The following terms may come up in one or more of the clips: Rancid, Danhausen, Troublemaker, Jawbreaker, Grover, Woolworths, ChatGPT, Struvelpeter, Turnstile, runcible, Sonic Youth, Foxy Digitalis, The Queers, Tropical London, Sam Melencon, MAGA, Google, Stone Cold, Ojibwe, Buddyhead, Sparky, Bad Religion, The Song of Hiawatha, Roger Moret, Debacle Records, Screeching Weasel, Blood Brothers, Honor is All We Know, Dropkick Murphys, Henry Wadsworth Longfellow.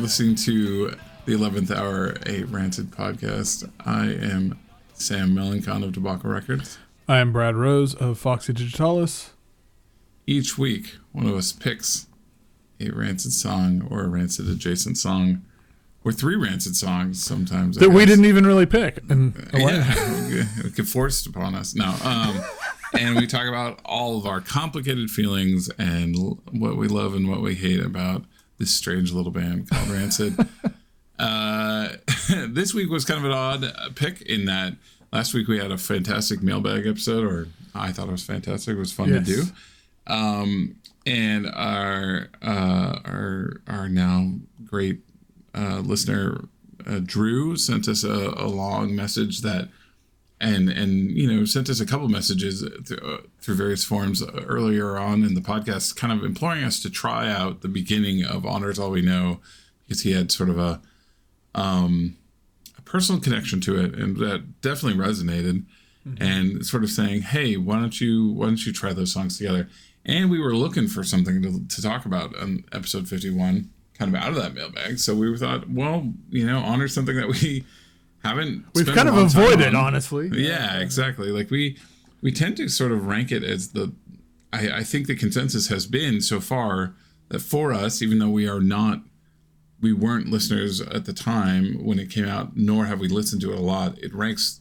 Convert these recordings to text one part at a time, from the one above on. You're listening to The 11th Hour, a Rancid podcast. I am Sam Melencon of Debacle Records. I am Brad Rose of Foxy Digitalis. Each week, one of us picks a Rancid song or a Rancid adjacent song, or three Rancid songs sometimes. That we didn't even really pick. It get forced upon us. No. And we talk about all of our complicated feelings and what we love and what we hate about this strange little band called Rancid. This week was kind of an odd pick in that last week we had a fantastic mailbag episode, or I thought it was fantastic. It was fun to do. And our now great listener Drew sent us a long message that, and you know, sent us a couple messages through various forms earlier on in the podcast, kind of imploring us to try out the beginning of Honor is All We Know, because he had sort of a personal connection to it, and that definitely resonated. Mm-hmm. And sort of saying, hey, why don't you try those songs together? And we were looking for something to talk about on episode 51, kind of out of that mailbag. So we thought, well, you know, honor something that we've spent kind of avoided, honestly. Yeah, exactly. Like we tend to sort of rank it as I think the consensus has been so far that for us, even though we weren't listeners at the time when it came out, nor have we listened to it a lot, it ranks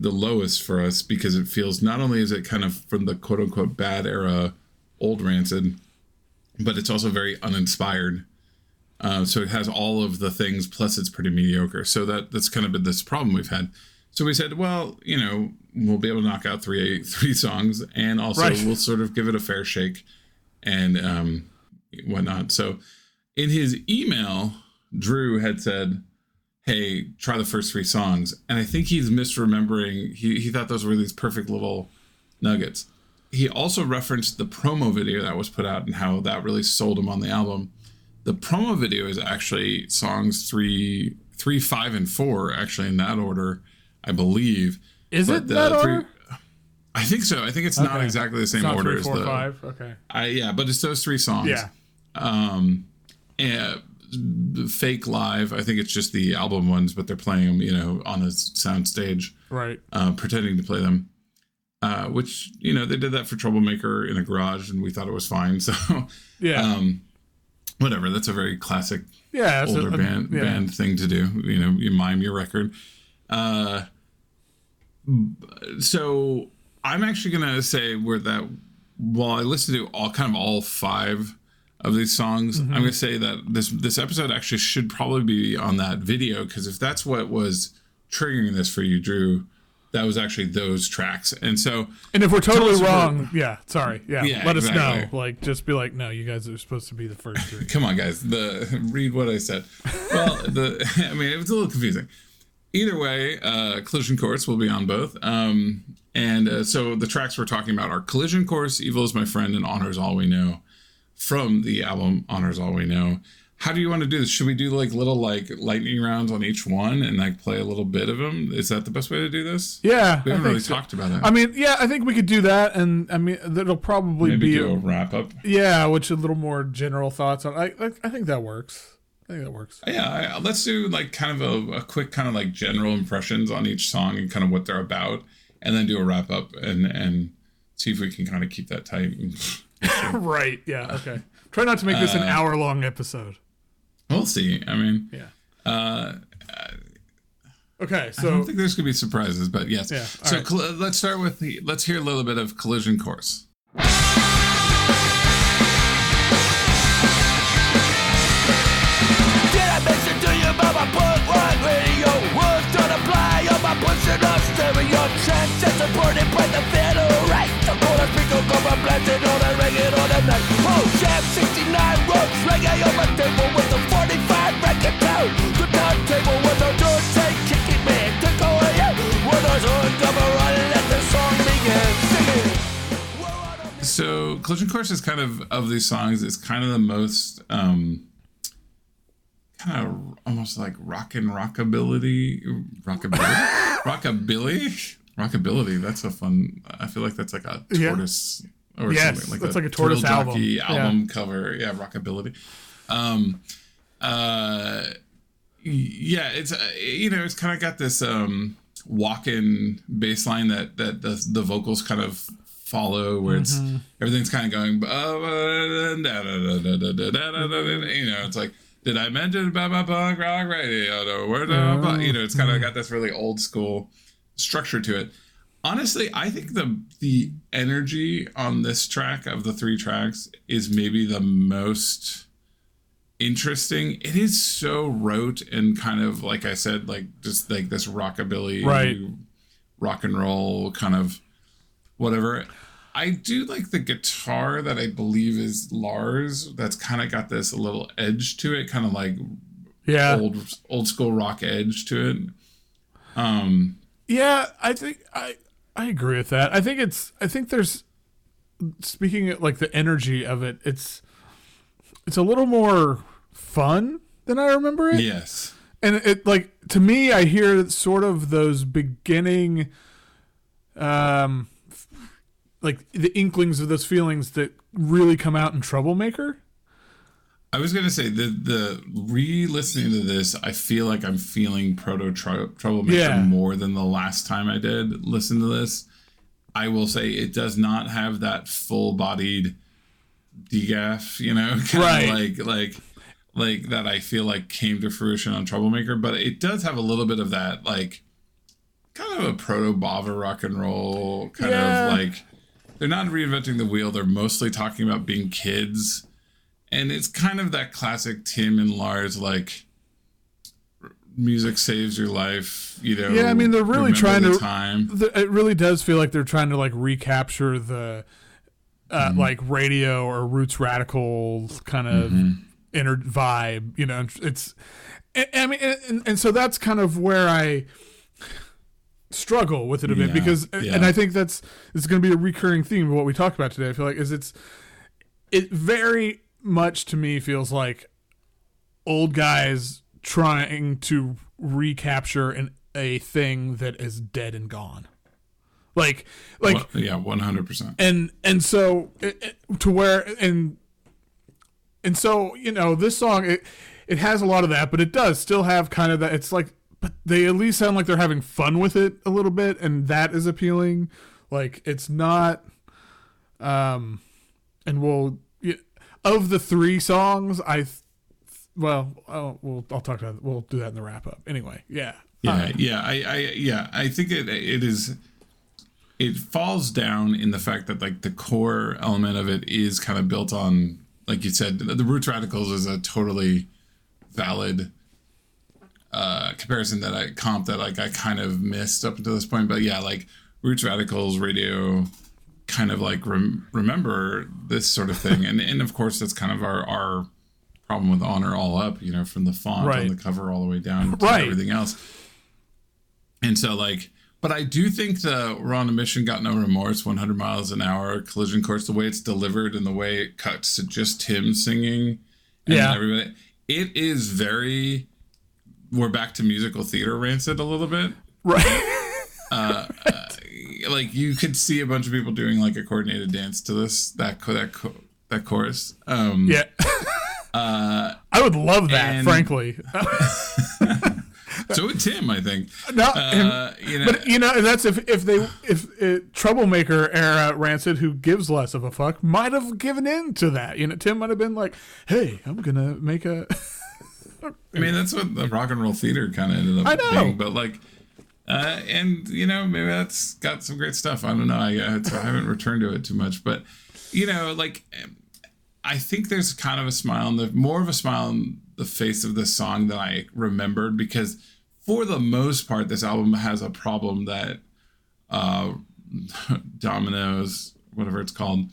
the lowest for us because it feels, not only is it kind of from the quote unquote bad era, old Rancid, but it's also very uninspired. So it has all of the things, plus it's pretty mediocre. So that's kind of been this problem we've had. So we said, well, you know, we'll be able to knock out three songs, and also we'll sort of give it a fair shake and whatnot. So in his email, Drew had said, hey, try the first three songs. And I think he's misremembering. He thought those were these perfect little nuggets. He also referenced the promo video that was put out and how that really sold him on the album. The promo video is actually songs 3, 5, and 4, actually in that order, I believe. Is but it that order? I think so. I think it's not exactly the same order. 3, 4, 5. Okay. But it's those three songs. Yeah. And Fake Live, I think it's just the album ones, but they're playing them, you know, on a soundstage. Right. Pretending to play them. Which, you know, they did that for Troublemaker in a garage, and we thought it was fine. So, yeah. Whatever, that's a very classic older band thing to do. You know, you mime your record. So I'm actually going to say while I listen to all five of these songs, mm-hmm. I'm going to say that this episode actually should probably be on that video, because if that's what was triggering this for you, Drew, that was actually those tracks. And so... and if we're totally wrong, let us know. Like, just be like, no, you guys are supposed to be the first three. Come on, guys. Read what I said. Well, it was a little confusing. Either way, Collision Course will be on both. So the tracks we're talking about are Collision Course, Evil's My Friend, and Honor is All We Know, from the album Honor is All We Know. How do you want to do this? Should we do little lightning rounds on each one and play a little bit of them? Is that the best way to do this? Yeah, we haven't really talked about it. I mean, yeah, I think we could do that, and I mean, that'll probably maybe do a wrap up. Yeah, which a little more general thoughts on. I think that works. Yeah, let's do kind of a quick kind of general impressions on each song and kind of what they're about, and then do a wrap up and see if we can kind of keep that tight. Right. Yeah. Okay. Try not to make this an hour long episode. We'll see. I mean, okay. So I don't think there's gonna be surprises, but yes. Yeah, so right. Let's start with let's hear a little bit of Collision Course. Did I mention to you about my point one radio? Words on a fly on my books and on stereo. Chances supported by the federal right. I'm gonna speak over blasting on a reggae on a night. Oh, Jam 69 ropes, reggae on my table with the 45 record down. The turntable with the door say kicking me to go ahead. With us on double run, let the song begin. Sing it. So, Collision Course is kind of these songs, it's kind of the most, kind of almost like rockability. That's a fun. I feel like that's like a tortoise or something like that. That's like a tortoise album cover. Yeah, rockability. Yeah, it's you know, it's kind of got this walk-in bass line that the vocals kind of follow, where it's everything's kind of going, you know, it's like, did I mention about my punk rock radio? You know, it's kind of got this really old school structure to it. Honestly, I think the energy on this track of the three tracks is maybe the most interesting. It is so rote and kind of, like I said, like just like this rockabilly, right, rock and roll kind of whatever. I do like the guitar that I believe is Lars. That's kind of got this little edge to it, kind of like old school rock edge to it. Yeah, I think I agree with that. I think there's, speaking of like the energy of it, it's a little more fun than I remember it. Yes. And it, like, to me, I hear sort of those beginning, like the inklings of those feelings that really come out in Troublemaker. I was going to say, the re-listening to this, I feel like I'm feeling Troublemaker more than the last time I did listen to this. I will say it does not have that full-bodied degaff, you know, like that I feel like came to fruition on Troublemaker, but it does have a little bit of that, like, kind of a proto-Bava rock and roll kind of, like, they're not reinventing the wheel. They're mostly talking about being kids. And it's kind of that classic Tim and Lars, like, music saves your life, you know. Yeah, I mean, they're really trying to. It really does feel like they're trying to, like, recapture the, like, radio or roots radical kind of inner vibe, you know. It's, I mean, and so that's kind of where I struggle with it a bit, because, and I think it's going to be a recurring theme of what we talk about today. I feel like it very much to me feels like old guys trying to recapture a thing that is dead and gone. Like, well, yeah, 100%. And so to where, and so, you know, this song, it has a lot of that, but it does still have kind of that. It's like, but they at least sound like they're having fun with it a little bit, and that is appealing. Like, it's not, and we'll, of the three songs, I'll talk about it. We'll do that in the wrap up. Anyway, yeah. Yeah, I think it is. It falls down in the fact that, like, the core element of it is kind of built on, like you said, the Roots Radicals is a totally valid comparison that like I kind of missed up until this point. But yeah, like Roots Radicals radio kind of like remember this sort of thing. And of course, that's kind of our problem with Honor All Up, you know, from the font on the cover all the way down to everything else. And so, like, but I do think the We're on a Mission, Got No Remorse, 100 Miles an Hour, Collision Course, the way it's delivered and the way it cuts to just him singing and everybody, it is very, we're back to musical theater Rancid a little bit. Right. Like, you could see a bunch of people doing, like, a coordinated dance to this, that chorus. Yeah. I would love that, frankly. So would Tim, I think. But, you know, that's if Troublemaker era Rancid, who gives less of a fuck, might have given in to that. You know, Tim might have been like, "Hey, I'm gonna make a." I mean, that's what the rock and roll theater kind of ended up being. But, like, and you know, maybe that's got some great stuff. I don't know. I haven't returned to it too much, but, you know, like, I think there's kind of a smile on the face of this song that I remembered, because for the most part, this album has a problem that Domino's, whatever it's called,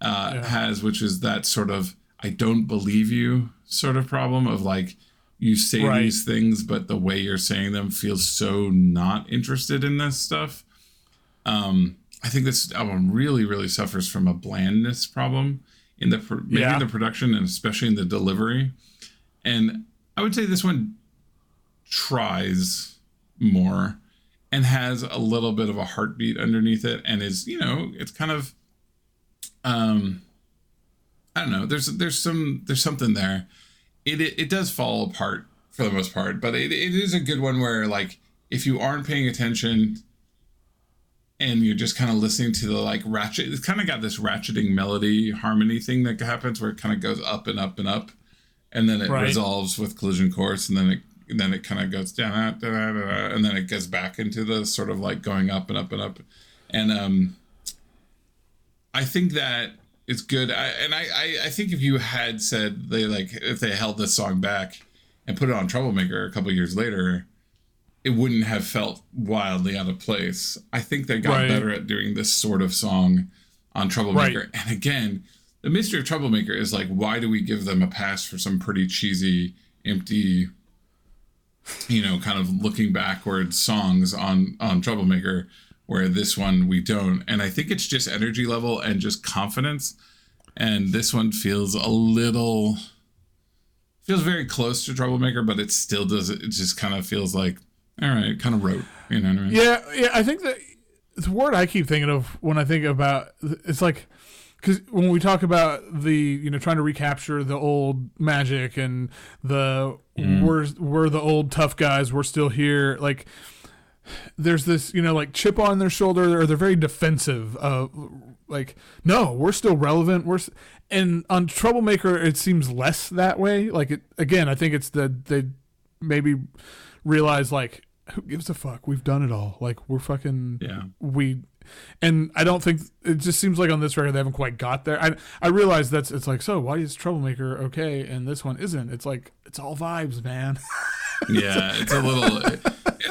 has, which is that sort of I don't believe you sort of problem of, like, you say these things, but the way you're saying them feels so not interested in this stuff. I think this album really, really suffers from a blandness problem in the the production, and especially in the delivery. And I would say this one tries more and has a little bit of a heartbeat underneath it, and is, you know, it's kind of, I don't know, there's something there. it does fall apart for the most part, but it is a good one where, like, if you aren't paying attention and you're just kind of listening to the, like, ratchet, it's kind of got this ratcheting melody harmony thing that happens where it kind of goes up and up and up, and then it resolves with Collision Course, and then it kind of goes down, and then it gets back into the sort of like going up and up and up. And I think that it's good. I think if you had said if they held this song back and put it on Troublemaker a couple years later, it wouldn't have felt wildly out of place. I think they got better at doing this sort of song on Troublemaker. And again, the mystery of Troublemaker is like, why do we give them a pass for some pretty cheesy, empty, kind of looking backwards songs on Troublemaker, where this one we don't? And I think it's just energy level and just confidence. And this one feels feels very close to Troublemaker, but it still does. It just kind of feels like, all right, kind of rote. You know what I mean? Yeah. I think that the word I keep thinking of when I think about it's like, because when we talk about the, trying to recapture the old magic and the we're the old tough guys, we're still here. Like, there's this, like, chip on their shoulder, or they're very defensive. Like, no, we're still relevant. And on Troublemaker, it seems less that way. Like, I think it's that they maybe realize, like, who gives a fuck? We've done it all. Like, we're fucking And I don't think, it just seems like on this record they haven't quite got there. I realize it's like, so why is Troublemaker okay and this one isn't? It's like, it's all vibes, man. Yeah, it's a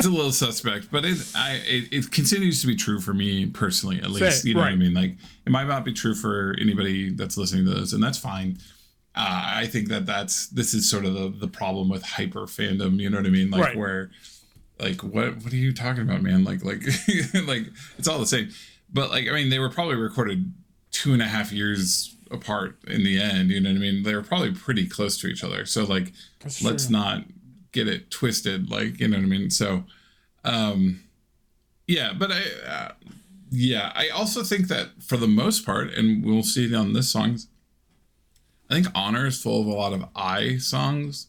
little suspect, but it continues to be true for me personally, at least. You know what I mean? Like, it might not be true for anybody that's listening to this, and that's fine. I think this is sort of the problem with hyper fandom. You know what I mean? Like, where, like, what are you talking about, man? Like like, it's all the same. But, like, I mean, they were probably recorded 2.5 years apart in the end. You know what I mean? They were probably pretty close to each other. So, like, let's not get it twisted. Like, you know what I mean? So, yeah. But I also think that for the most part, and we'll see it on this song, I think Honor is full of a lot of I songs.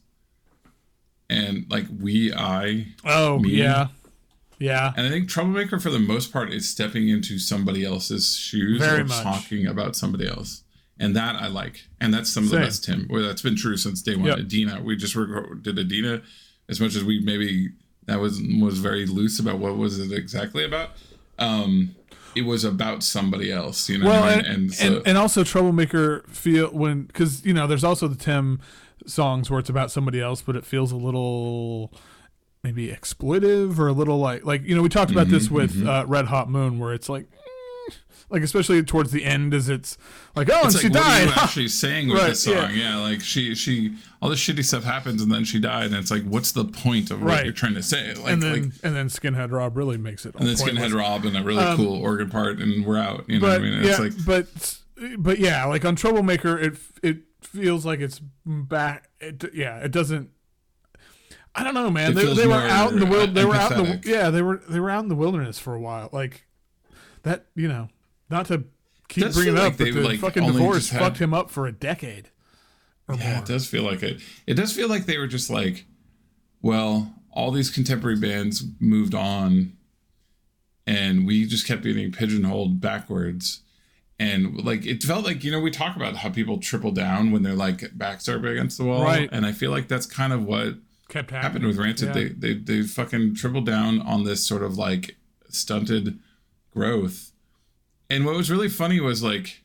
And, like, Yeah. And I think Troublemaker, for the most part, is stepping into somebody else's shoes or talking about somebody else. And that I like. And that's some of the best Tim. Well, that's been true since day one. Yep. Adina, we just did Adina. As much as we maybe that was very loose about what was it exactly about. It was about somebody else, Well, and also Troublemaker because there's also the Tim songs where it's about somebody else, but it feels a little maybe exploitive or a little like we talked about this with Red Hot Moon, where it's like especially towards the end, as it's like, oh, it's and like, she what died. Are you actually saying with this song, like she all this shitty stuff happens and then she died, and it's like, what's the point of what you're trying to say? Like, and then Skinhead Rob really makes it. And then Skinhead Rob and a really cool organ part, and we're out. You know what I mean? It's but yeah, like on Troublemaker, it feels like it's back. It doesn't. I don't know, man. They were out in the wilderness. They were out in the wilderness for a while. Like that, not to keep bringing it up, but the fucking divorce fucked him up for a decade or more. Yeah, it does feel like it. It does feel like they were just like, well, all these contemporary bands moved on, and we just kept getting pigeonholed backwards. And, like, it felt like, we talk about how people triple down when they're, like, backs are against the wall. Right. And I feel like that's kind of what kept happened with Rancid. Yeah. They fucking tripled down on this sort of, like, stunted growth. And what was really funny was, like,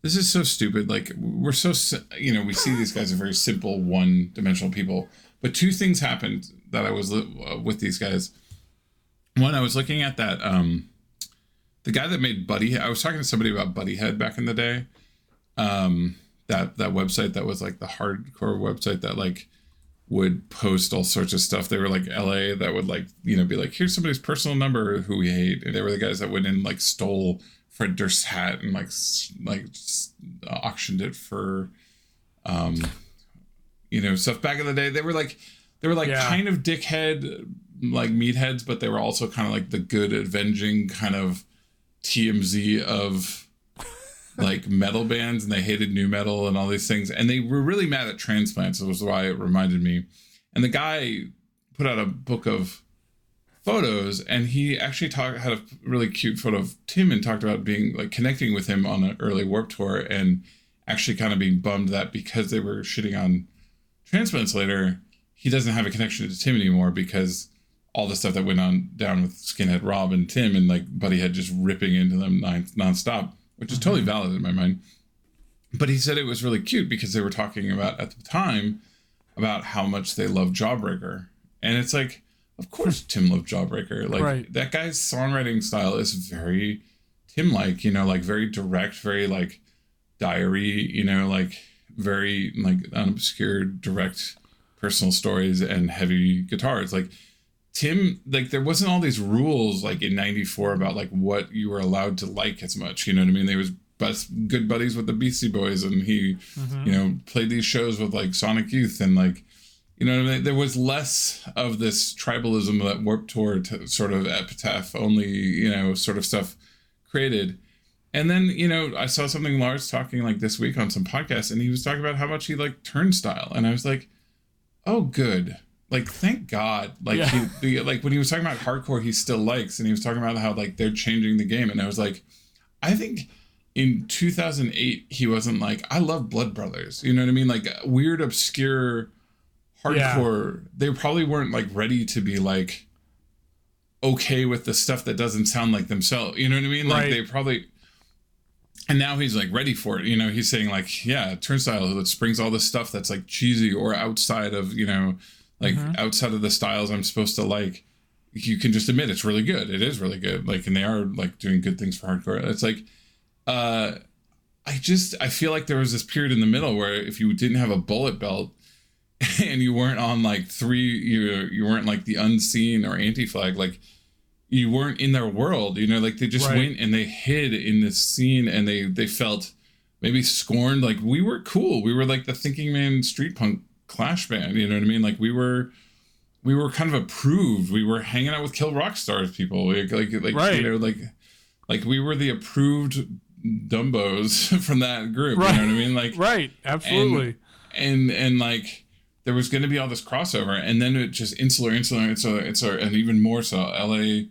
this is so stupid. Like, we're so, we see these guys are very simple, one-dimensional people. But two things happened that I was with these guys. One, I was looking at that... the guy that made Buddyhead, I was talking to somebody about Buddyhead back in the day. That website that was like the hardcore website that like would post all sorts of stuff. They were like LA that would like, be like, here's somebody's personal number who we hate. And they were the guys that went in like stole Fred Durst's hat and like auctioned it for, stuff back in the day. They were like kind of dickhead, like meatheads, but they were also kind of like the good avenging kind of TMZ of like metal bands, and they hated nu metal and all these things. And they were really mad at Transplants, which is why it reminded me. And the guy put out a book of photos, and he actually had a really cute photo of Tim and talked about being like connecting with him on an early Warped Tour and actually kind of being bummed that because they were shitting on Transplants later, he doesn't have a connection to Tim anymore because all the stuff that went on down with Skinhead Rob and Tim and like Buddyhead just ripping into them nonstop, which is totally valid in my mind. But he said it was really cute because they were talking about at the time about how much they love Jawbreaker. And it's like, of course Tim loved Jawbreaker. Like right. That guy's songwriting style is very Tim-like, you know, like very direct, very like diary, you know, like very like unobscure, direct personal stories and heavy guitars. Like Tim, like there wasn't all these rules like in 94 about like what you were allowed to like as much, you know what I mean? They was good buddies with the Beastie Boys, and he, you know, played these shows with like Sonic Youth and like, you know what I mean? There was less of this tribalism that Warped Tour sort of Epitaph only, you know, sort of stuff created. And then, you know, I saw something Lars talking like this week on some podcast, and he was talking about how much he liked Turnstile. And I was like, oh, good. Like, thank God. Like, yeah. Like when he was talking about hardcore, he still likes. And he was talking about how, like, they're changing the game. And I was like, I think in 2008, he wasn't like, I love Blood Brothers. You know what I mean? Like, weird, obscure hardcore. Yeah. They probably weren't, like, ready to be, like, okay with the stuff that doesn't sound like themselves. You know what I mean? Like, right. They probably... And now he's like ready for it. You know, he's saying like, yeah, Turnstile, that brings all this stuff that's like cheesy or outside of, you know, like outside of the styles I'm supposed to like. You can just admit it's really good. It is really good. Like, and they are like doing good things for hardcore. It's like, I feel like there was this period in the middle where if you didn't have a bullet belt and you weren't on like you weren't like the Unseen or Anti-Flag, like, you weren't in their world, you know, like they just went and they hid in this scene, and they felt maybe scorned. Like, we were cool. We were like the Thinking Man street punk clash band. You know what I mean? Like we were kind of approved. We were hanging out with Kill Rock Stars people. You know, like we were the approved Dumbos from that group. Right. You know what I mean? Like, right. Absolutely. And like, there was going to be all this crossover, and then it just insular, and even more so LA,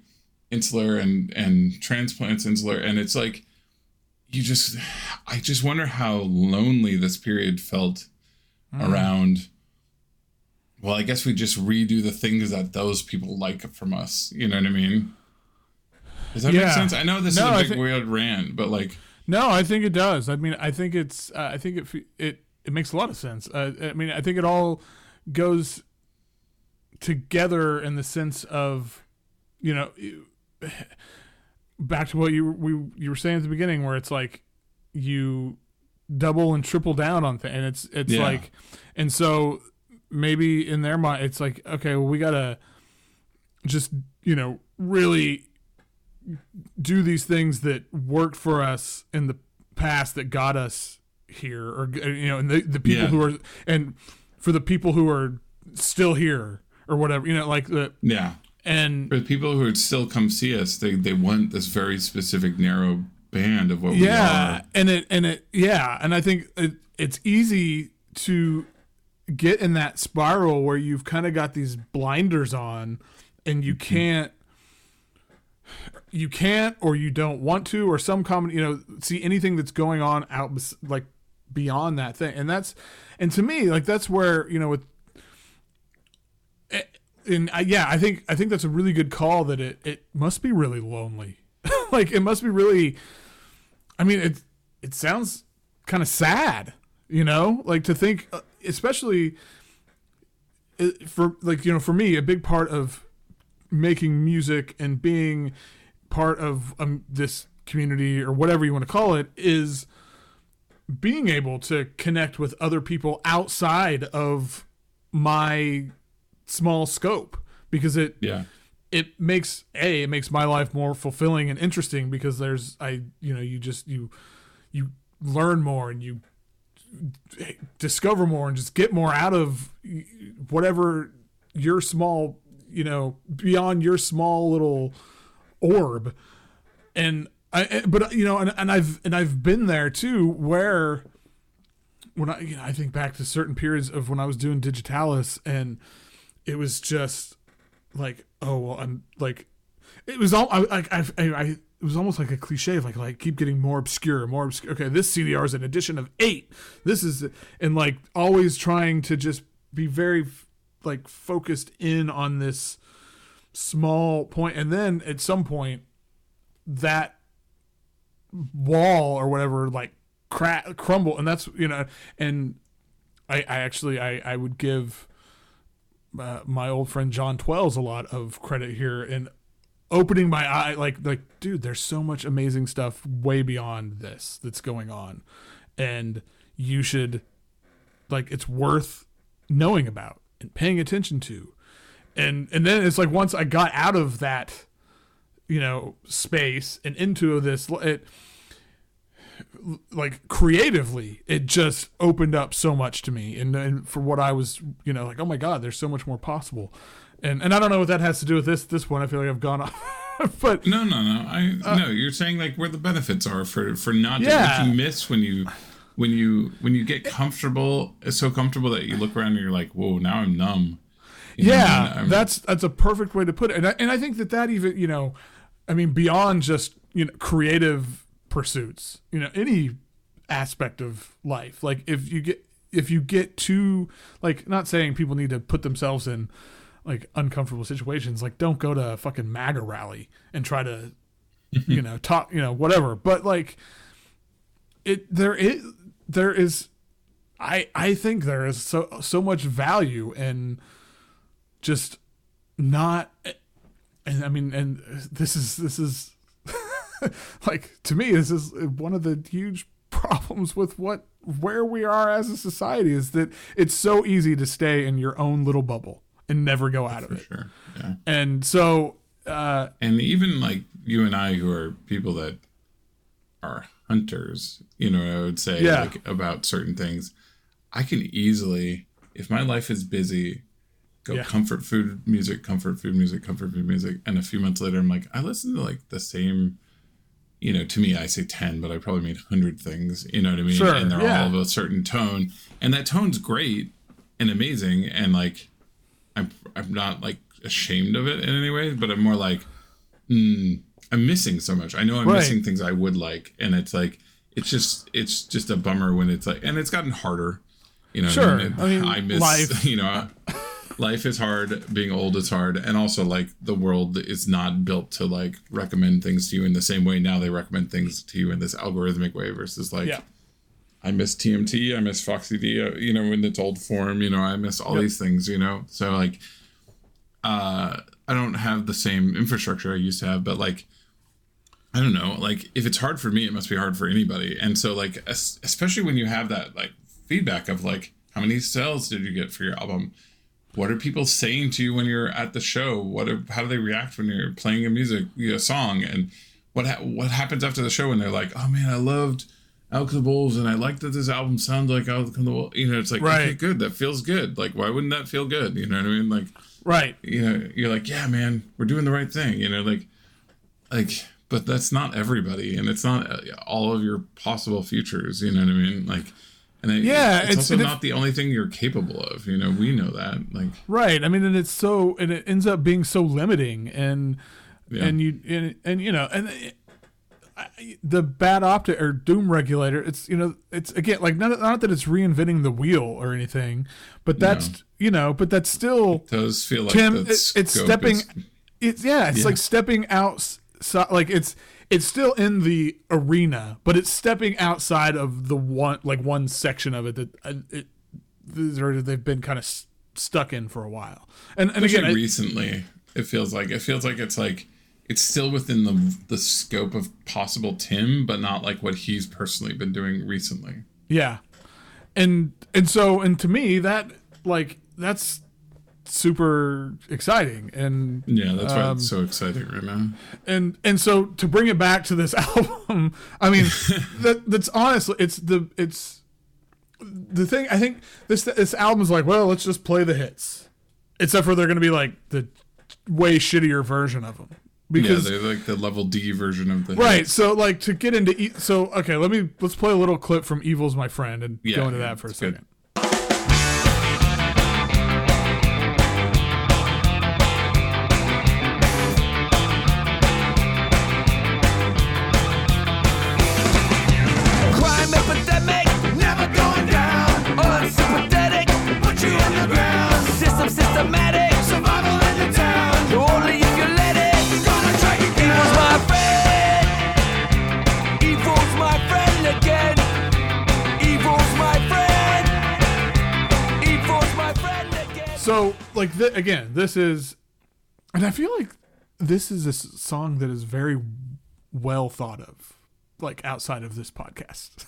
Insular and Transplants Insular, and it's like I just wonder how lonely this period felt around. Well, I guess we just redo the things that those people like from us. You know what I mean? Does that make sense? I know this is a big weird rant, but like no, I think it does. I mean, I think it's it makes a lot of sense. I mean, I think it all goes together in the sense of, you know, back to what you were saying at the beginning, where it's like you double and triple down on things, and it's like, and so maybe in their mind it's like, okay, well, we gotta just, you know, really do these things that worked for us in the past that got us here, or, you know, and the people who are, and for the people who are still here or whatever, you know, like the and for the people who would still come see us, they want this very specific narrow band of what we are. And I think it's easy to get in that spiral where you've kind of got these blinders on, and you can't or you don't want to, or some common, you know, see anything that's going on out like beyond that thing. And to me, like, that's where, you know, with and I think that's a really good call, that it must be really lonely. Like, it must be really, I mean, it sounds kind of sad, you know, like to think, especially for, like, you know, for me, a big part of making music and being part of this community or whatever you want to call it is being able to connect with other people outside of my small scope, because it makes my life more fulfilling and interesting, because there's you learn more and you discover more and just get more out of whatever your small, you know, beyond your small little orb. And But I've been there too, where when I think back to certain periods of when I was doing Digitalis, and it was just like, oh well, I'm like, it was all I it was almost like a cliche of like keep getting more obscure, Okay, this CDR is an edition of 8. This is, and like always trying to just be very like focused in on this small point. And then at some point that wall or whatever, like crumble. And that's, you know, and I actually would give my old friend, John Twells, a lot of credit here and opening my eye, like, dude, there's so much amazing stuff way beyond this that's going on. And you should, like, it's worth knowing about and paying attention to. And then it's like, once I got out of that, you know, space and into this, it like creatively, it just opened up so much to me. And for what I was, you know, like, oh my God, there's so much more possible. And I don't know what that has to do with this one. I feel like I've gone off. But no. No, you're saying like where the benefits are for not doing what you miss when you get comfortable, so comfortable that you look around and you're like, whoa, now I'm numb. You know, that's a perfect way to put it. And I think that even, you know, I mean, beyond just, you know, creative pursuits, you know, any aspect of life. Like if you get too, like, not saying people need to put themselves in like uncomfortable situations, like don't go to a fucking MAGA rally and try to, you know, talk, you know, whatever. But like I think there is so much value in just not, and I mean, and this is like, to me, this is one of the huge problems with where we are as a society, is that it's so easy to stay in your own little bubble and never go out of it. Sure. Yeah. And so, and even like you and I, who are people that are hunters, you know, I would say like about certain things, I can easily, if my life is busy, go comfort food music. And a few months later, I'm like, I listen to like the same, you know, to me, I say 10, but I probably mean 100 things, you know what I mean? Sure. And they're all of a certain tone, and that tone's great and amazing. And like, I'm not like ashamed of it in any way, but I'm more like, I'm missing so much. I know I'm missing things I would like. And it's like, it's just a bummer when it's like, and it's gotten harder, you know, sure. I mean, I miss life. You know, life is hard. Being old is hard. And also like the world is not built to like recommend things to you in the same way. Now they recommend things to you in this algorithmic way versus like, I miss TMT, I miss Foxy D, you know, in its old form, you know, I miss all these things, you know. So, like, I don't have the same infrastructure I used to have, but, like, I don't know, like, if it's hard for me, it must be hard for anybody. And so, like, especially when you have that, like, feedback of, like, how many sales did you get for your album? What are people saying to you when you're at the show? How do they react when you're playing a music, you know, song? And what happens after the show when they're like, oh, man, I loved Outcome the Wolves, and I like that this album sounds like Outcome the Wolves. You know, it's like, okay, good, that feels good. Like, why wouldn't that feel good? You know what I mean? Like, you know, you're like, yeah, man, we're doing the right thing. You know, like, but that's not everybody, and it's not all of your possible futures. You know what I mean? Like, and it's also not the only thing you're capable of. You know, we know that. Like, right? I mean, and it's so, and it ends up being so limiting, and you know. The Bad Optic or Doom Regulator, it's, you know, it's again, like, not that it's reinventing the wheel or anything, but that's, you know, but that's still, it does feel like Tim, it's like stepping outside, like it's still in the arena, but it's stepping outside of the one section of it that they've been kind of stuck in for a while. And again, recently it feels like it's like, it's still within the scope of possible Tim, but not like what he's personally been doing recently. Yeah. And so to me, that, like, that's super exciting. And yeah, that's why it's so exciting right now. And so to bring it back to this album, I mean, that's honestly, it's the thing. I think this album's like, well, let's just play the hits, except for they're going to be like the way shittier version of them. Because they're like the level D version of the right. Hits. So like to get into okay, let's play a little clip from Evil's My Friend and go into that for a second. Good. So, like, again, this is... And I feel like this is a song that is very well thought of, like, outside of this podcast.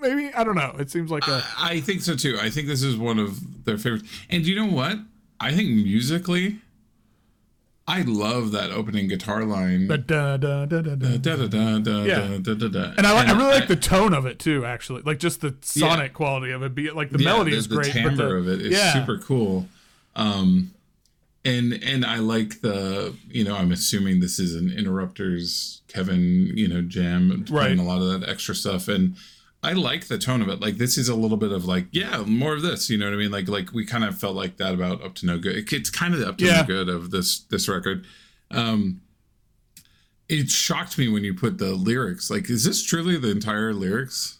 Maybe? I don't know. It seems like a... I think so, too. I think this is one of their favorites. And you know what? I think musically, I love that opening guitar line. And I really like the tone of it, too, actually. Like, just the sonic quality of it. Like, the melody is great. The timbre of it is super cool. And I like the, you know, I'm assuming this is an Interrupters, Kevin, you know, jam, playing a lot of that extra stuff. And I like the tone of it. Like, this is a little bit of like, more of this, you know what I mean? Like we kind of felt like that about Up to No Good. It's kind of the Up to No Good of this record. It shocked me when you put the lyrics, like, is this truly the entire lyrics?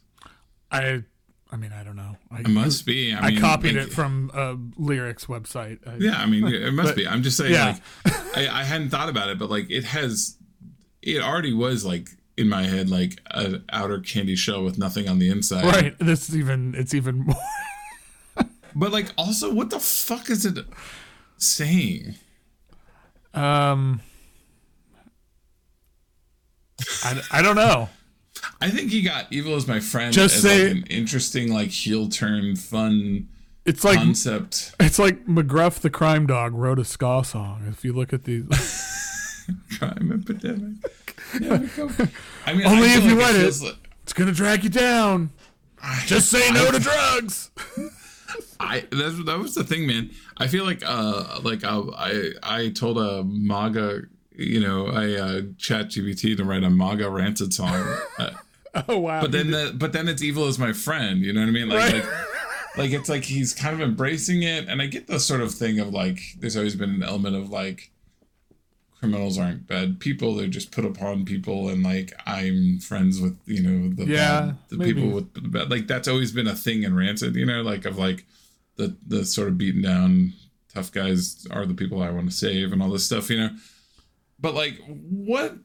I mean, I don't know. It must be. I copied it from a lyrics website. It must be. I'm just saying, like, I hadn't thought about it, but, like, it already was, like, in my head, like, an outer candy shell with nothing on the inside. Right. It's even more. But, like, also, what the fuck is it saying? I don't know. I think he got Evil Is My Friend as an interesting, like, heel turn, fun concept. It's like McGruff the Crime Dog wrote a ska song. If you look at these... Crime Epidemic. I mean, only if you write it. Like, it's going to drag you down. Just say no to drugs. That was the thing, man. I feel like I told a MAGA... You know, I ChatGPT to write a MAGA Rancid song. Oh wow! But then, it's Evil Is My Friend. You know what I mean? Like, right. like it's like he's kind of embracing it, and I get the sort of thing of like, there's always been an element of like, criminals aren't bad people; they're just put upon people, and like I'm friends with the people with the bad. Like that's always been a thing in Rancid. You know, like of like the sort of beaten down tough guys are the people I want to save and all this stuff. You know. But, like, what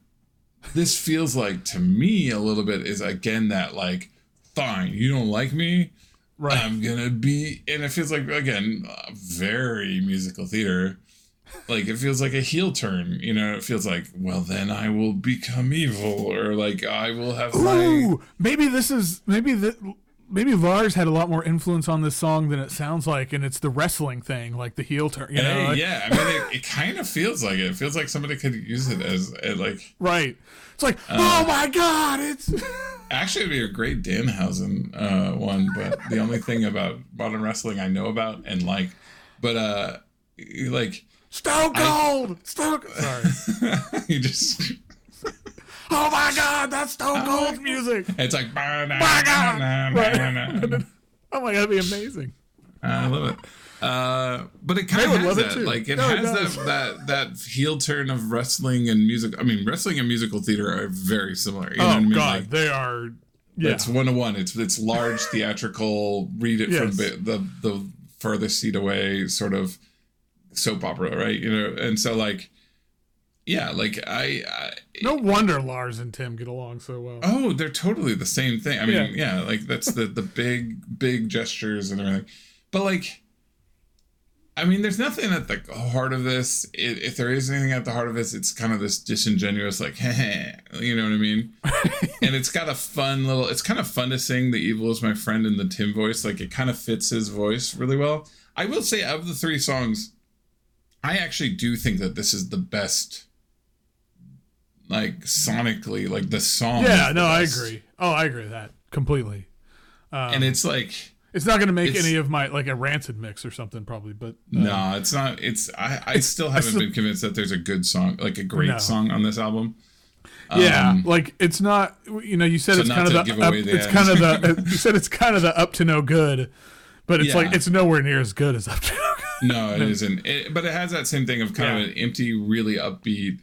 this feels like to me a little bit is, again, that, like, fine, you don't like me, right. I'm going to be... And it feels like, again, very musical theater. Like, it feels like a heel turn, you know? It feels like, well, then I will become evil, or, like, I will have Maybe Lars had a lot more influence on this song than it sounds like, and it's the wrestling thing, like the heel turn. You know? Yeah, I mean, it kind of feels like it. It feels like somebody could use it as like... Right. It's like, oh my God, it's... Actually, it'd be a great Danhausen one, but the only thing about modern wrestling I know about and like, but like... Stone Cold! Stone Cold! Sorry. You just... Oh my God, that's Stone Cold's music. It's like, oh my God, that'd be amazing. I love it. But it kind of has that. Like, it has that heel turn of wrestling and music. I mean, wrestling and musical theater are very similar. You know what I mean? God, like, they are. Yeah. It's one-to-one. It's large, theatrical, read it from the furthest seat away sort of soap opera, right? You know, and so like. Yeah, like I no wonder Lars and Tim get along so well. Oh, they're totally the same thing. I mean, like that's the big gestures and everything. But like, I mean, there's nothing at the heart of this. If there is anything at the heart of this, it's kind of this disingenuous, like, you know what I mean? And it's got a fun little. It's kind of fun to sing "The Evil Is My Friend" in the Tim voice. Like it kind of fits his voice really well. I will say, of the three songs, I actually do think that this is the best. Like sonically, like the song. Yeah, no, I agree. Oh, I agree with that completely. And it's like It's not going to make any of my, like, a Rancid mix or something, probably, but... no, it's not. I still haven't been convinced that there's a good song, like, a great song on this album. Yeah, like, it's not, you know, you said it's kind of the up to no good, but it's like, it's nowhere near as good as up to no good. No, it isn't. But it has that same thing of kind of an empty, really upbeat,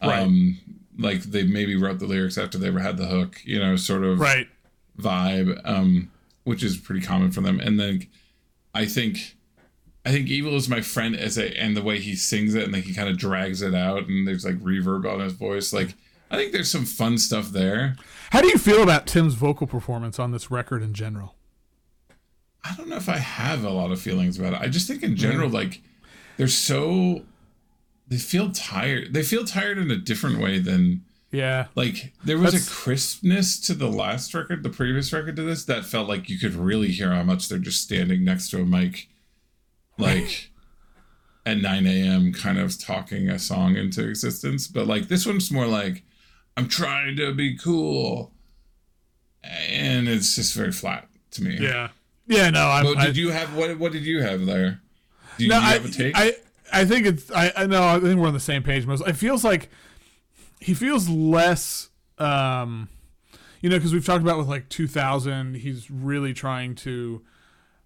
like, they maybe wrote the lyrics after they ever had the hook, you know, sort of vibe, which is pretty common for them. And then I think Evil is My Friend and the way he sings it, and then he kind of drags it out, and there's like reverb on his voice. Like, I think there's some fun stuff there. How do you feel about Tim's vocal performance on this record in general? I don't know if I have a lot of feelings about it. I just think in general, like, they feel tired in a different way than... Yeah. Like, there was a crispness to the previous record to this, that felt like you could really hear how much they're just standing next to a mic, like, at 9 a.m. kind of talking a song into existence. But, like, this one's more like, I'm trying to be cool. And it's just very flat to me. Yeah. Yeah, no. What did you have there? Did you have a take? I think we're on the same page. It feels like he feels less, you know, because we've talked about with like 2000, he's really trying to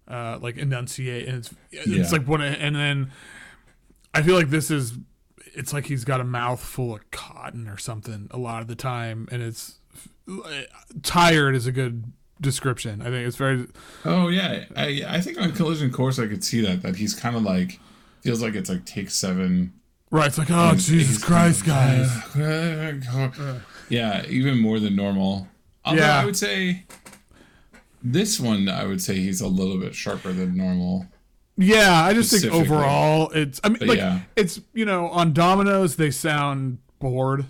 like enunciate, and it's like one. And then I feel like it's like he's got a mouth full of cotton or something a lot of the time, and it's tired is a good description. I think it's very. Oh yeah, I think on Collision Course I could see that he's kind of like. Feels like it's like take 7. Right, it's like, oh, Jesus Christ, guys. Yeah, even more than normal. Although I would say this one, he's a little bit sharper than normal. Yeah, I just think overall it's... I mean, but like, it's, you know, on Domino's, they sound bored.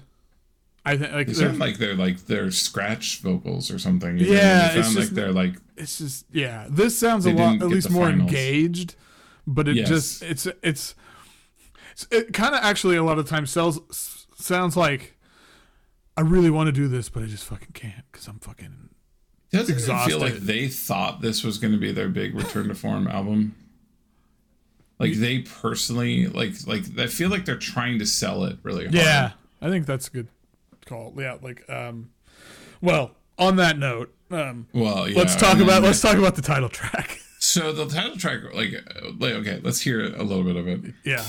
I think like they sound like they're scratch vocals or something. Yeah, they sound like they're like... It's just, yeah. This sounds a lot, at least more engaged. But it just it kind of actually a lot of times sounds like I really want to do this, but I just fucking can't because I'm fucking exhausted. Feel like they thought this was going to be their big return to form album. Like they personally like I feel like they're trying to sell it really hard. Yeah, I think that's a good call. Yeah, like well, on that note, let's talk about the title track. So the title track, like, okay, let's hear a little bit of it. Yeah.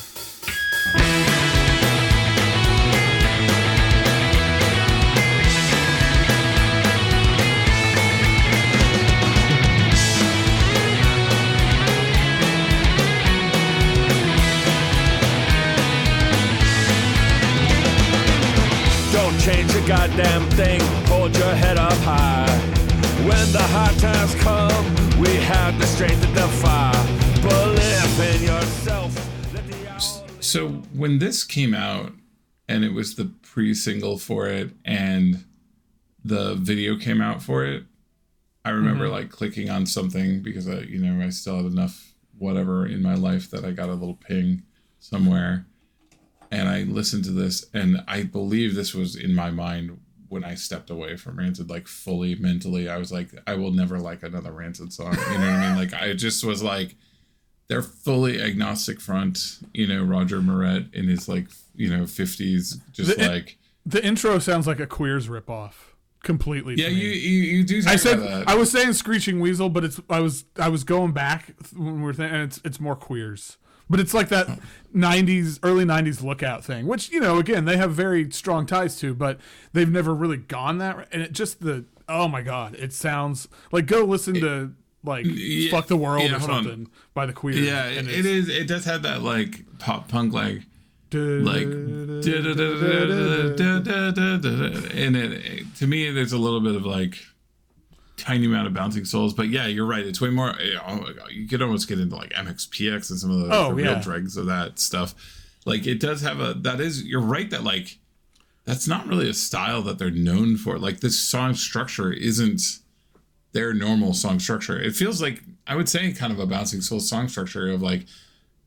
Don't change a goddamn thing. Hold your head up high. When the hard times come, we have the strength to defy. Believe in yourself. So when this came out, and it was the pre-single for it, and the video came out for it, I remember like clicking on something because I, you know, I still had enough whatever in my life that I got a little ping somewhere, and I listened to this, and I believe this was in my mind. When I stepped away from Rancid, like fully mentally, I was like, I will never like another Rancid song. You know what I mean? Like, I just was like, they're fully Agnostic Front, you know, Roger Moret in his like, you know, 50s, just the intro sounds like a Queers ripoff completely. Yeah, you do. I was saying Screeching Weasel, but I was going back when we're thinking, and it's more Queers. But it's like that early 90s Lookout thing, which, you know, again, they have very strong ties to, but they've never really gone that. And it just oh, my God, it sounds like go listen to like Fuck the World or something by the Queers. Yeah, it does have that like pop punk like and it to me, there's a little bit of like tiny amount of Bouncing Souls, but yeah, you're right. It's way more. You could almost get into like MXPX and some of the real dregs of that stuff. Like it does have you're right that like that's not really a style that they're known for. Like this song structure isn't their normal song structure. It feels like I would say kind of a Bouncing Souls song structure of like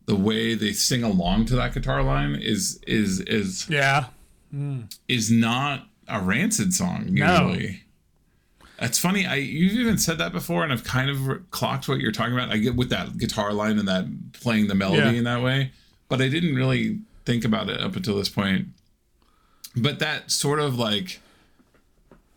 the way they sing along to that guitar line is not a Rancid song usually. It's funny. You've even said that before, and I've kind of clocked what you're talking about. I get with that guitar line and that playing the melody in that way, but I didn't really think about it up until this point. But that sort of like,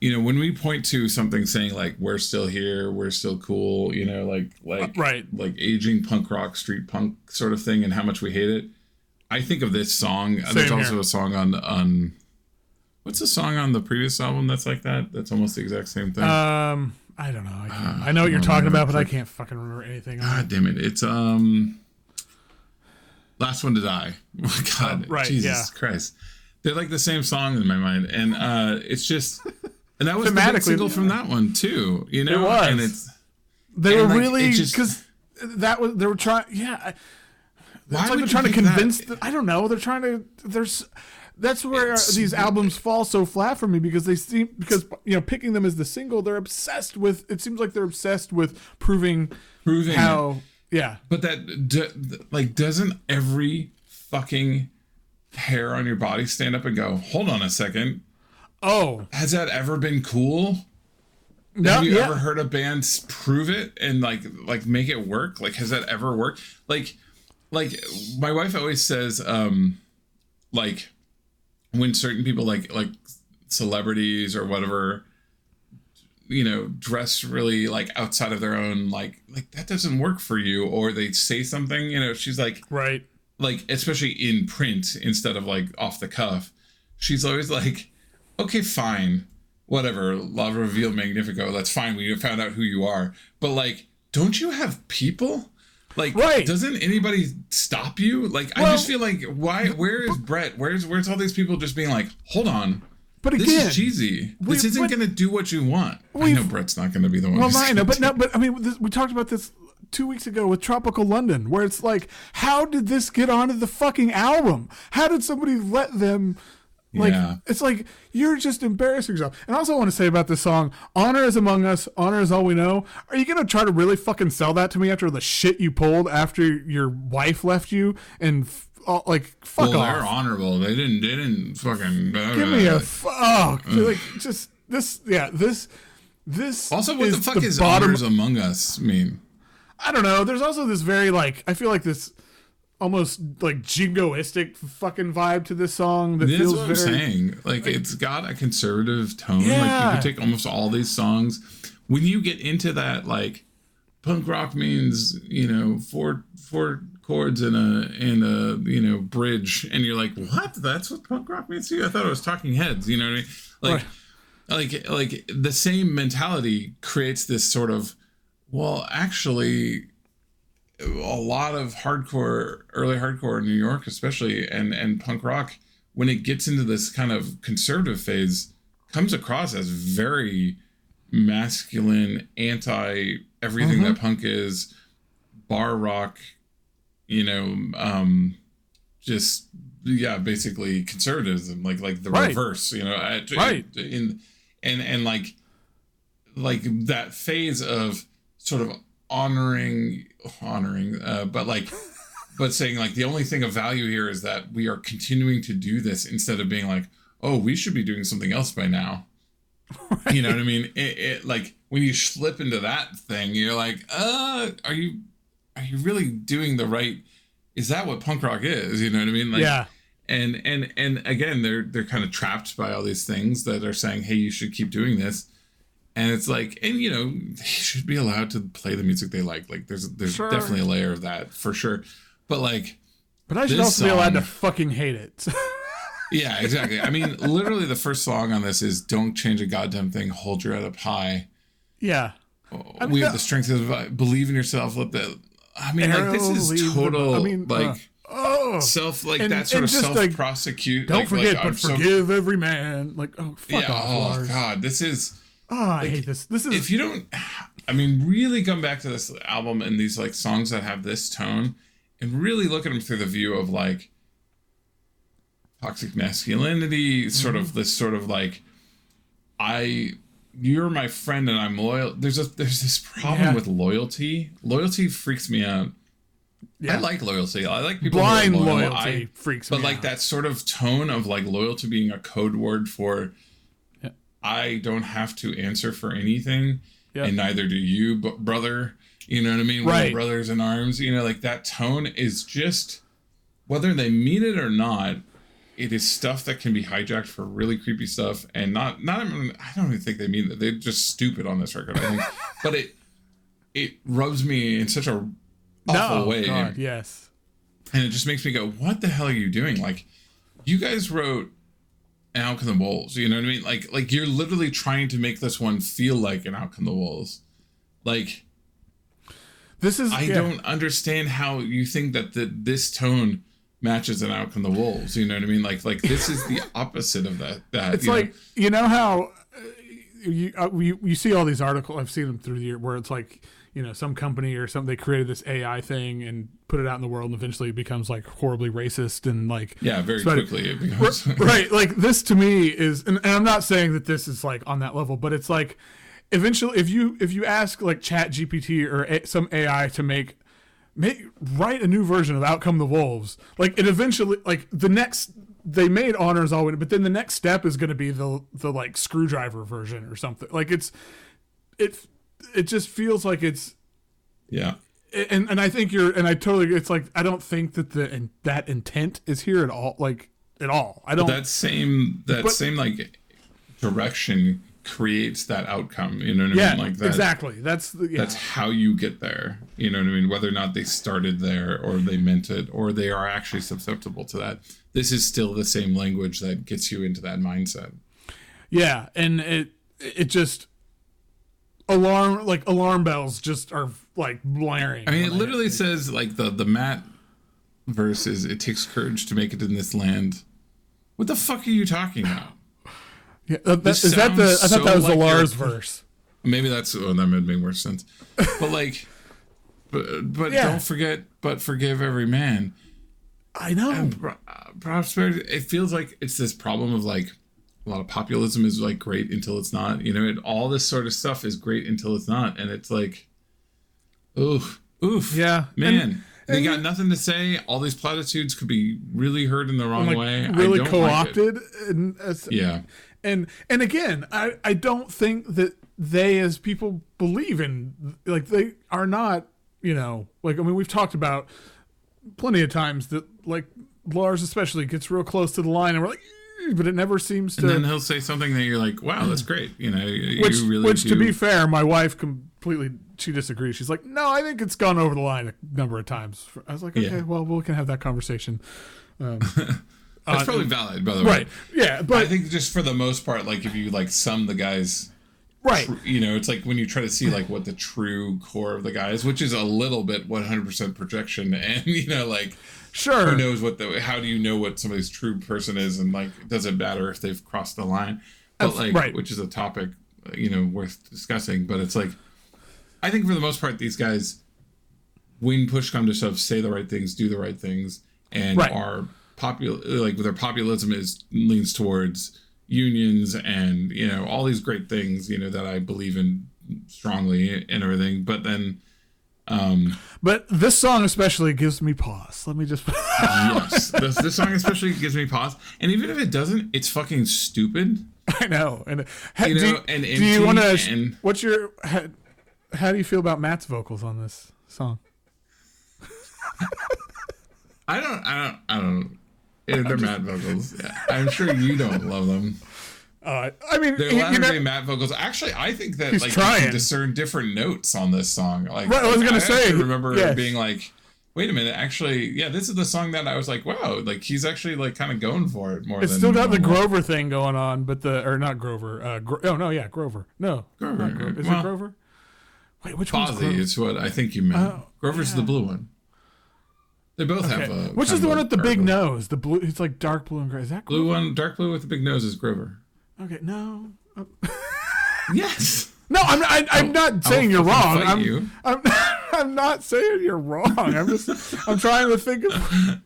you know, when we point to something saying like, we're still here, we're still cool, you know, like aging punk rock, street punk sort of thing, and how much we hate it. I think of this song. There's also a song on what's the song on the previous album that's like that? That's almost the exact same thing. I don't know. I know what you're talking about, but I can't fucking remember anything. God damn it. It's Last One to Die. God, right, Jesus Christ. They're like the same song in my mind. And it's just, and that was the big single from that one too, you know? It was. And that's where these albums fall so flat for me, because they seem, because, you know, picking them as the single, they're obsessed with, it seems like they're obsessed with proving how it. Yeah, but that like, doesn't every fucking hair on your body stand up and go, hold on a second, oh, has that ever been cool? No, have you ever heard a band prove it and like make it work? Like, has that ever worked? Like my wife always says, like when certain people like celebrities or whatever, you know, dress really like outside of their own, like that doesn't work for you, or they say something, you know, she's like, right. Like, especially in print instead of like off the cuff, she's always like, okay, fine, whatever. La Reveal Magnifico. That's fine. We found out who you are, but like, don't you have people? Like, right. Doesn't anybody stop you? Like, well, I just feel like, why? Where is Brett? Where's all these people just being like, hold on. But again, this is cheesy. This isn't going to do what you want. I know Brett's not going to be the one. Well, I know, but no, but I mean, we talked about this 2 weeks ago with Tropical London, where it's like, how did this get onto the fucking album? How did somebody let them? Like, it's like, you're just embarrassing yourself. And I also want to say about this song, Honor is Among Us, Honor is All We Know. Are you going to try to really fucking sell that to me after the shit you pulled after your wife left you? And fuck off. Well, they're honorable. They didn't fucking... Give me a fuck. Like, just this, this also, what the fuck is Honor is Among Us mean? I don't know. There's also this very, like, I feel like this... almost like jingoistic fucking vibe to this song. That feels what I'm saying. Like, it's got a conservative tone. Yeah. Like, you can take almost all these songs. When you get into that, like, punk rock means, you know, four chords and a you know, bridge, and you're like, what? That's what punk rock means to you? I thought it was Talking Heads. You know what I mean? Like, right. like the same mentality creates this sort of, well, actually. A lot of hardcore, early hardcore in New York, especially, and punk rock, when it gets into this kind of conservative phase, comes across as very masculine, anti everything that punk is, bar rock, you know, just basically conservatism, like the reverse, you know, and like that phase of sort of honoring but saying like, the only thing of value here is that we are continuing to do this, instead of being like, oh, we should be doing something else by now. You know what I mean? It like, when you slip into that thing, you're like, are you really doing the right, is that what punk rock is? You know what I mean? Like, and again, they're kind of trapped by all these things that are saying, hey, you should keep doing this. And it's like, and you know, they should be allowed to play the music they like. Like, there's sure. definitely a layer of that for sure. But like, but I should also be allowed to fucking hate it. Yeah, exactly. I mean, literally the first song on this is "Don't Change a Goddamn Thing, Hold Your Head Up High." Yeah, I mean, we have the strength of believe in yourself. Let the, I mean, like, this is total. I mean, like. Self, like, and, that sort of self-prosecute. Like, don't forget, like, but forgive every man. Like, oh, fuck off. Oh God, this is. Oh, I hate this. This is, if you don't, I mean, really come back to this album and these like songs that have this tone, and really look at them through the view of like toxic masculinity, sort of this sort of like, you're my friend and I'm loyal. There's this problem with loyalty. Loyalty freaks me out. Yeah. I like loyalty. I like people blind who are loyal. Loyalty freaks me out. But like that sort of tone of like loyalty being a code word for. I don't have to answer for anything, and neither do you, brother. You know what I mean? Right. We're brothers in arms. You know, like that tone is just, whether they mean it or not, it is stuff that can be hijacked for really creepy stuff. And not I don't even think they mean that. They're just stupid on this record, I think. But it rubs me in such a awful way. God, yes. And it just makes me go, what the hell are you doing? Like, you guys wrote Outcome the Wolves, you know what I mean? Like you're literally trying to make this one feel like an Outcome the Wolves. Like, this is I don't understand how you think that this tone matches an Outcome the Wolves, you know what I mean? Like this is the opposite of that. It's like, you know how you see all these articles, I've seen them through the year, where it's like, you know, some company or something, they created this AI thing and put it out in the world, and eventually it becomes like horribly racist and like very quickly it becomes right. Like this to me is, and I'm not saying that this is like on that level, but it's like eventually if you ask like ChatGPT or some AI to write a new version of Outcome the Wolves, like it eventually, like the next, they made Honor is All We Know, but then the next step is going to be the like Screwdriver version or something. Like it just feels like it's and I think you're, and I totally, it's like I don't think that that intent is here at all, like at all. I don't, but that same like direction creates that outcome, you know what I mean? Like that, exactly. That's how you get there, you know what I mean? Whether or not they started there or they meant it or they are actually susceptible to that, this is still the same language that gets you into that mindset. Yeah, and it just alarm bells just are like blaring. I mean, it literally says like the Matt verse is, "It takes courage to make it in this land." What the fuck are you talking about? Yeah, I thought that was the Lars verse. Maybe that's that made me more sense. But like, but don't forget, but forgive every man. I know. And prosperity. It feels like it's this problem of like, a lot of populism is like great until it's not, you know, and all this sort of stuff is great until it's not. And it's like, oof. Yeah, man, they got nothing to say. All these platitudes could be really heard in the wrong way. Really co-opted. Like And again, I don't think that they, as people, believe in, like, they are not, you know, like, I mean, we've talked about plenty of times that like Lars especially gets real close to the line and we're like, but it never seems to. And then he'll say something that you're like, wow, that's great. You know, which to be fair, my wife completely, she disagrees. She's like, no, I think it's gone over the line a number of times. I was like, okay, well, we can have that conversation. That's probably valid, by the way. Right. Yeah. But I think just for the most part, like if you like sum the guys, right. You know, it's like when you try to see like what the true core of the guy is, which is a little bit 100% projection. And, you know, like, sure. Who knows how do you know what somebody's true person is? And like, it doesn't matter if they've crossed the line, but like, right. Which is a topic, you know, worth discussing, but it's like, I think for the most part, these guys, when push comes to shove, say the right things, do the right things, and are popular, like their populism leans towards unions and, you know, all these great things, you know, that I believe in strongly and everything. But then, but this song especially gives me pause. Let me just yes, this song especially gives me pause. And even if it doesn't, it's fucking stupid. I know. And do you want to? What's your? How do you feel about Matt's vocals on this song? I don't. They're Matt vocals. Yeah. I'm sure you don't love them. I mean, they're latter-day Matt vocals. Actually, I think that like you can discern different notes on this song. Like, right, I was gonna say, remember being like, "Wait a minute, actually, yeah, this is the song that I was like, wow, like he's actually like kind of going for it more." It's still got the Grover thing going on, but Grover. No, Grover. Not Grover. Is it Grover? Wait, which one's Grover? Is what I think you meant. Oh, Grover's the blue one. They both have a. Which is the one with the big nose? The blue. It's like dark blue and gray. Is that Grover? Blue one? Dark blue with the big nose is Grover. Okay, no. Yes. No, I'm not saying you're wrong. I'm not saying you're wrong. I'm trying to think of.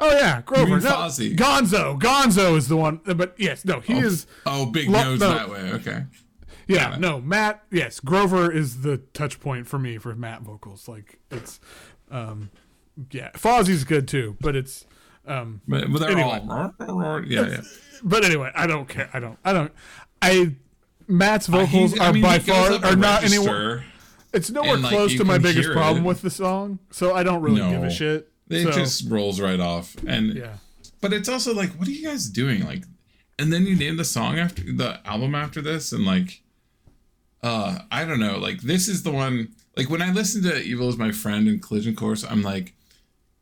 Oh yeah, Grover. No, Fozzie. Gonzo is the one. But yes, no, he is. Oh, big nose that way. Okay. Yeah. No, Matt. Yes, Grover is the touch point for me for Matt vocals. Like it's, yeah, Fozzie's good too, but it's. But they're anyway. All. Yeah. But anyway, I don't care. I don't. I don't. Matt's vocals are by far are not anywhere. It's nowhere close to my biggest problem with the song, so I don't really give a shit. It just rolls right off, and but it's also like, what are you guys doing? Like, and then you name the song after the album after this, and like, I don't know. Like, this is the one. Like, when I listen to Evil's My Friend and Collision Course, I'm like,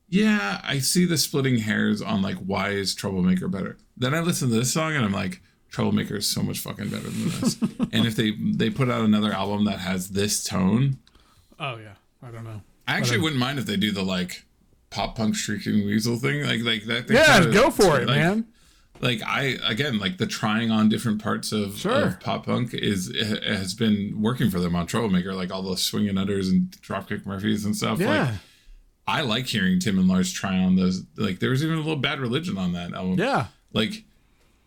yeah, I see the splitting hairs on like, why is Troublemaker better? Then I listen to this song and I'm like, Troublemaker is so much fucking better than this. And if they put out another album that has this tone, oh yeah, I don't know. I actually wouldn't mind if they do the like pop punk Screeching Weasel thing, like that. Thing yeah, kinda, go for it, like, man. Like I again, like the trying on different parts of pop punk has been working for them on Troublemaker, like all those swinging udders and Dropkick Murphys and stuff. Yeah. Like, I like hearing Tim and Lars try on those. Like, there was even a little Bad Religion on that album. Yeah. Like,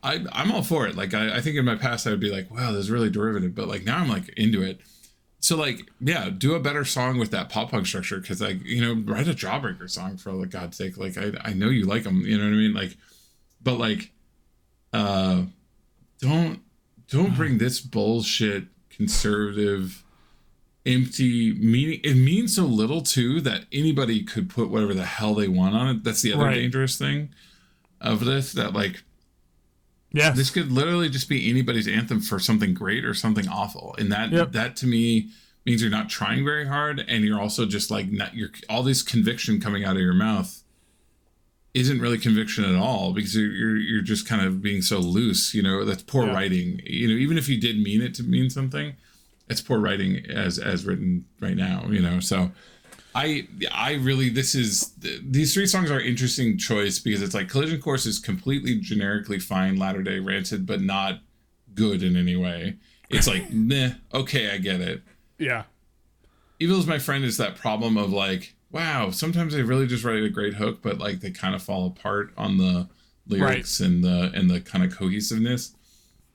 I'm all for it. Like, I think in my past, I would be like, wow, this is really derivative. But, like, now I'm, like, into it. So, like, yeah, do a better song with that pop punk structure. Because, like, you know, write a Jawbreaker song for like God's sake. Like, I know you like them. You know what I mean? Like, but, like, don't bring this bullshit conservative... empty meaning. It means so little too that anybody could put whatever the hell they want on it. That's the other dangerous thing of this, that like, yeah, this could literally just be anybody's anthem for something great or something awful. And that to me means you're not trying very hard, and you're also just like not your all this conviction coming out of your mouth isn't really conviction at all, because you're just kind of being so loose. You know, that's poor writing. You know, even if you did mean it to mean something, it's poor writing as written right now, you know? So I really, these three songs are interesting choice, because it's like Collision Course is completely generically fine, latter-day Rancid, but not good in any way. It's like, meh, okay, I get it. Yeah. Evil's My Friend is that problem of like, wow, sometimes they really just write a great hook, but like they kind of fall apart on the lyrics and the kind of cohesiveness.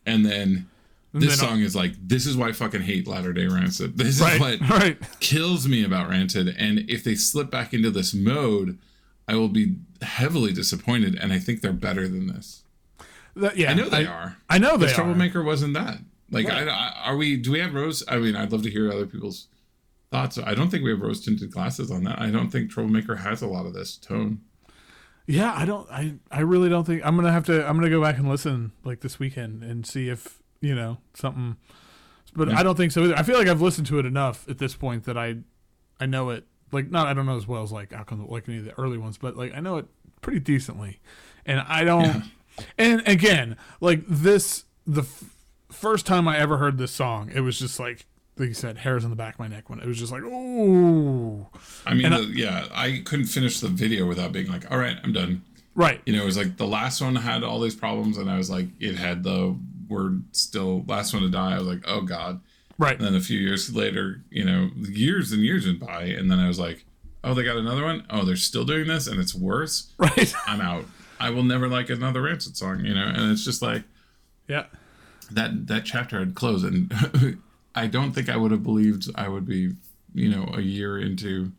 And then... this song is like, this is why I fucking hate latter-day Rancid. This is what kills me about Rancid. And if they slip back into this mode, I will be heavily disappointed. And I think they're better than this. I know they are. I know they are. Troublemaker wasn't that. Like, do we have rose? I mean, I'd love to hear other people's thoughts. I don't think we have rose-tinted glasses on that. I don't think Troublemaker has a lot of this tone. Yeah, I don't. I really don't think. I'm gonna go back and listen like this weekend and see if. You know, something, but I don't think so either. I feel like I've listened to it enough at this point that I know it, like, not, I don't know as well as like Outcome, like any of the early ones, but like I know it pretty decently. And I don't, and again, like this, the first time I ever heard this song, it was just like you said, hairs on the back of my neck when it was just like, ooh. I mean, I couldn't finish the video without being like, all right, I'm done. Right. You know, it was like the last one had all these problems, and I was like, it had the word still last one to die. I was like, oh God. Right. And then a few years later, you know, years and years went by, and then I was like, oh, they got another one? Oh, they're still doing this, and it's worse. Right. I'm out. I will never like another Rancid song, you know? And it's just like, yeah. That chapter had closed, and I don't think I would have believed I would be, you know, a year into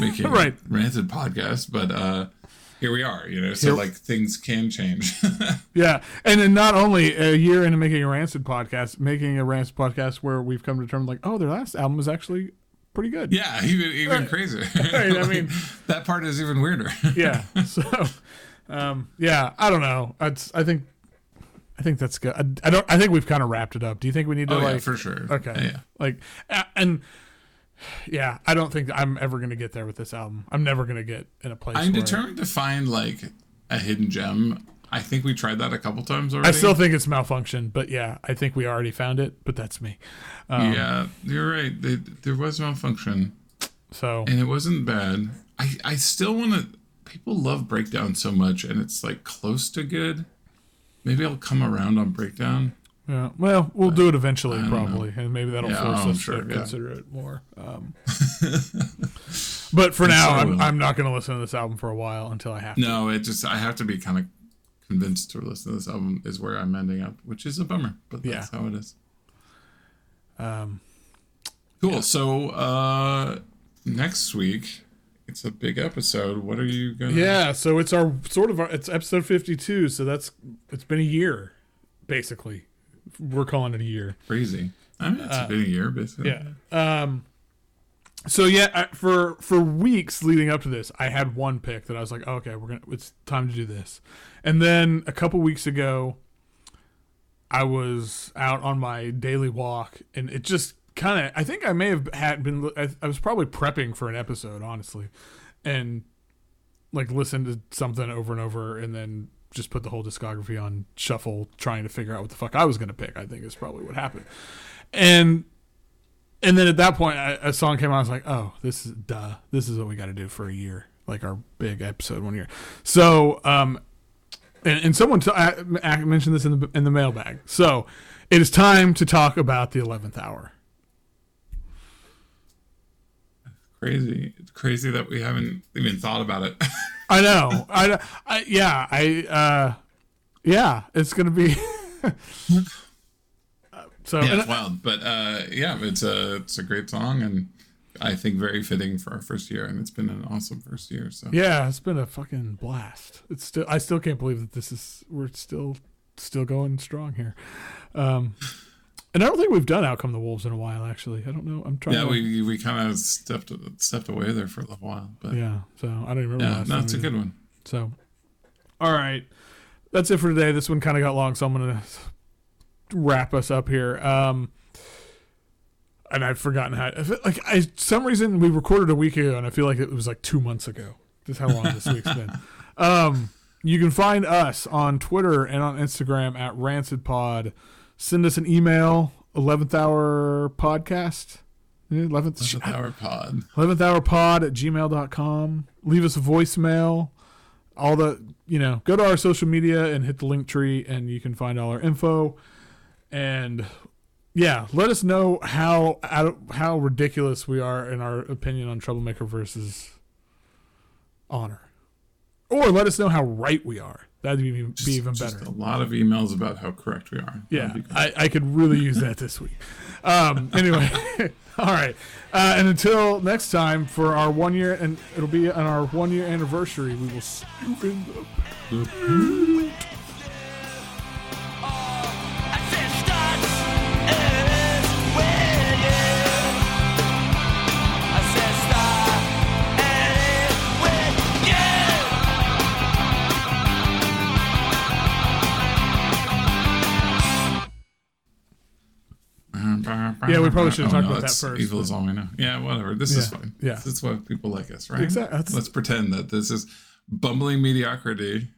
making Rancid podcast, but here we are, you know, so like things can change. Yeah. And then not only a year into making a Rancid podcast where we've come to terms like, oh, their last album was actually pretty good. Yeah. Even crazier. Right, I mean, that part is even weirder. Yeah. So, I don't know. I think that's good. I think we've kind of wrapped it up. Do you think we need to for sure. Okay. Yeah. Like, and yeah, I don't think I'm ever going to get there with this album. I'm never going to get in a place. I'm determined to find like a hidden gem. I think we tried that a couple times already. I still think it's Malfunction, but yeah, I think we already found it, but that's me. Yeah, you're right. There was Malfunction. So, and it wasn't bad. I still want to, people love Breakdown so much, and it's like close to good. Maybe I'll come around on Breakdown. Yeah, well, we'll do it eventually, probably, and maybe that'll force us to consider it more. But for now, I'm not going to listen to this album for a while until I have to. No, I have to be kind of convinced to listen to this album is where I'm ending up, which is a bummer, but that's how it is. Cool. Yeah. So next week, it's a big episode. What are you going to... Yeah, so it's it's episode 52, so it's been a year, basically. we're calling it a year. Crazy. I mean, it's been a year, basically. Yeah. So yeah, for weeks leading up to this, I had one pick that I was like, oh, okay, it's time to do this. And then a couple weeks ago, I was out on my daily walk, and it just kind of, I think I may have had been, I was probably prepping for an episode, honestly, and like listened to something over and over, and then just put the whole discography on shuffle, trying to figure out what the fuck I was going to pick. I think is probably what happened. And then at that point, a song came out. I was like, oh, this is duh. This is what we got to do for a year, like our big episode one year. So, and someone I mentioned this in the mailbag. So it is time to talk about the 11th hour. Crazy. It's crazy that we haven't even thought about it. I know. It's going to be... So yeah, it's wild, but yeah, it's a great song, and I think very fitting for our first year, and it's been an awesome first year. So yeah, it's been a fucking blast. It's still, I still can't believe that we're still going strong here. And I don't think we've done Outcome the Wolves in a while, actually. I don't know. I'm trying. Yeah, we kind of stepped away there for a little while, but yeah. So I don't even remember. Yeah, no, it's a good one. So, all right, that's it for today. This one kind of got long, so I'm gonna wrap us up here. And I've forgotten how, like, I some reason we recorded a week ago, and I feel like it was like 2 months ago. That's how long this week's been. You can find us on Twitter and on Instagram at RancidPod. Send us an email, 11thHourPodcast. 11thHourPod at gmail.com. Leave us a voicemail. All the, go to our social media and hit the link tree, and you can find all our info. And yeah, let us know how ridiculous we are in our opinion on Troublemaker versus Honor, or let us know how right we are. That'd be even better. Just a lot of emails about how correct we are. Yeah, I could really use that this week. Anyway, all right, and until next time for our 1 year, and it'll be on our 1 year anniversary. We will see you in the past. Yeah, we probably should have talked about that first. Evil is all we know. Yeah, whatever. This is fine. Yeah. This is why people like us, right? Exactly. Let's pretend that this is bumbling mediocrity.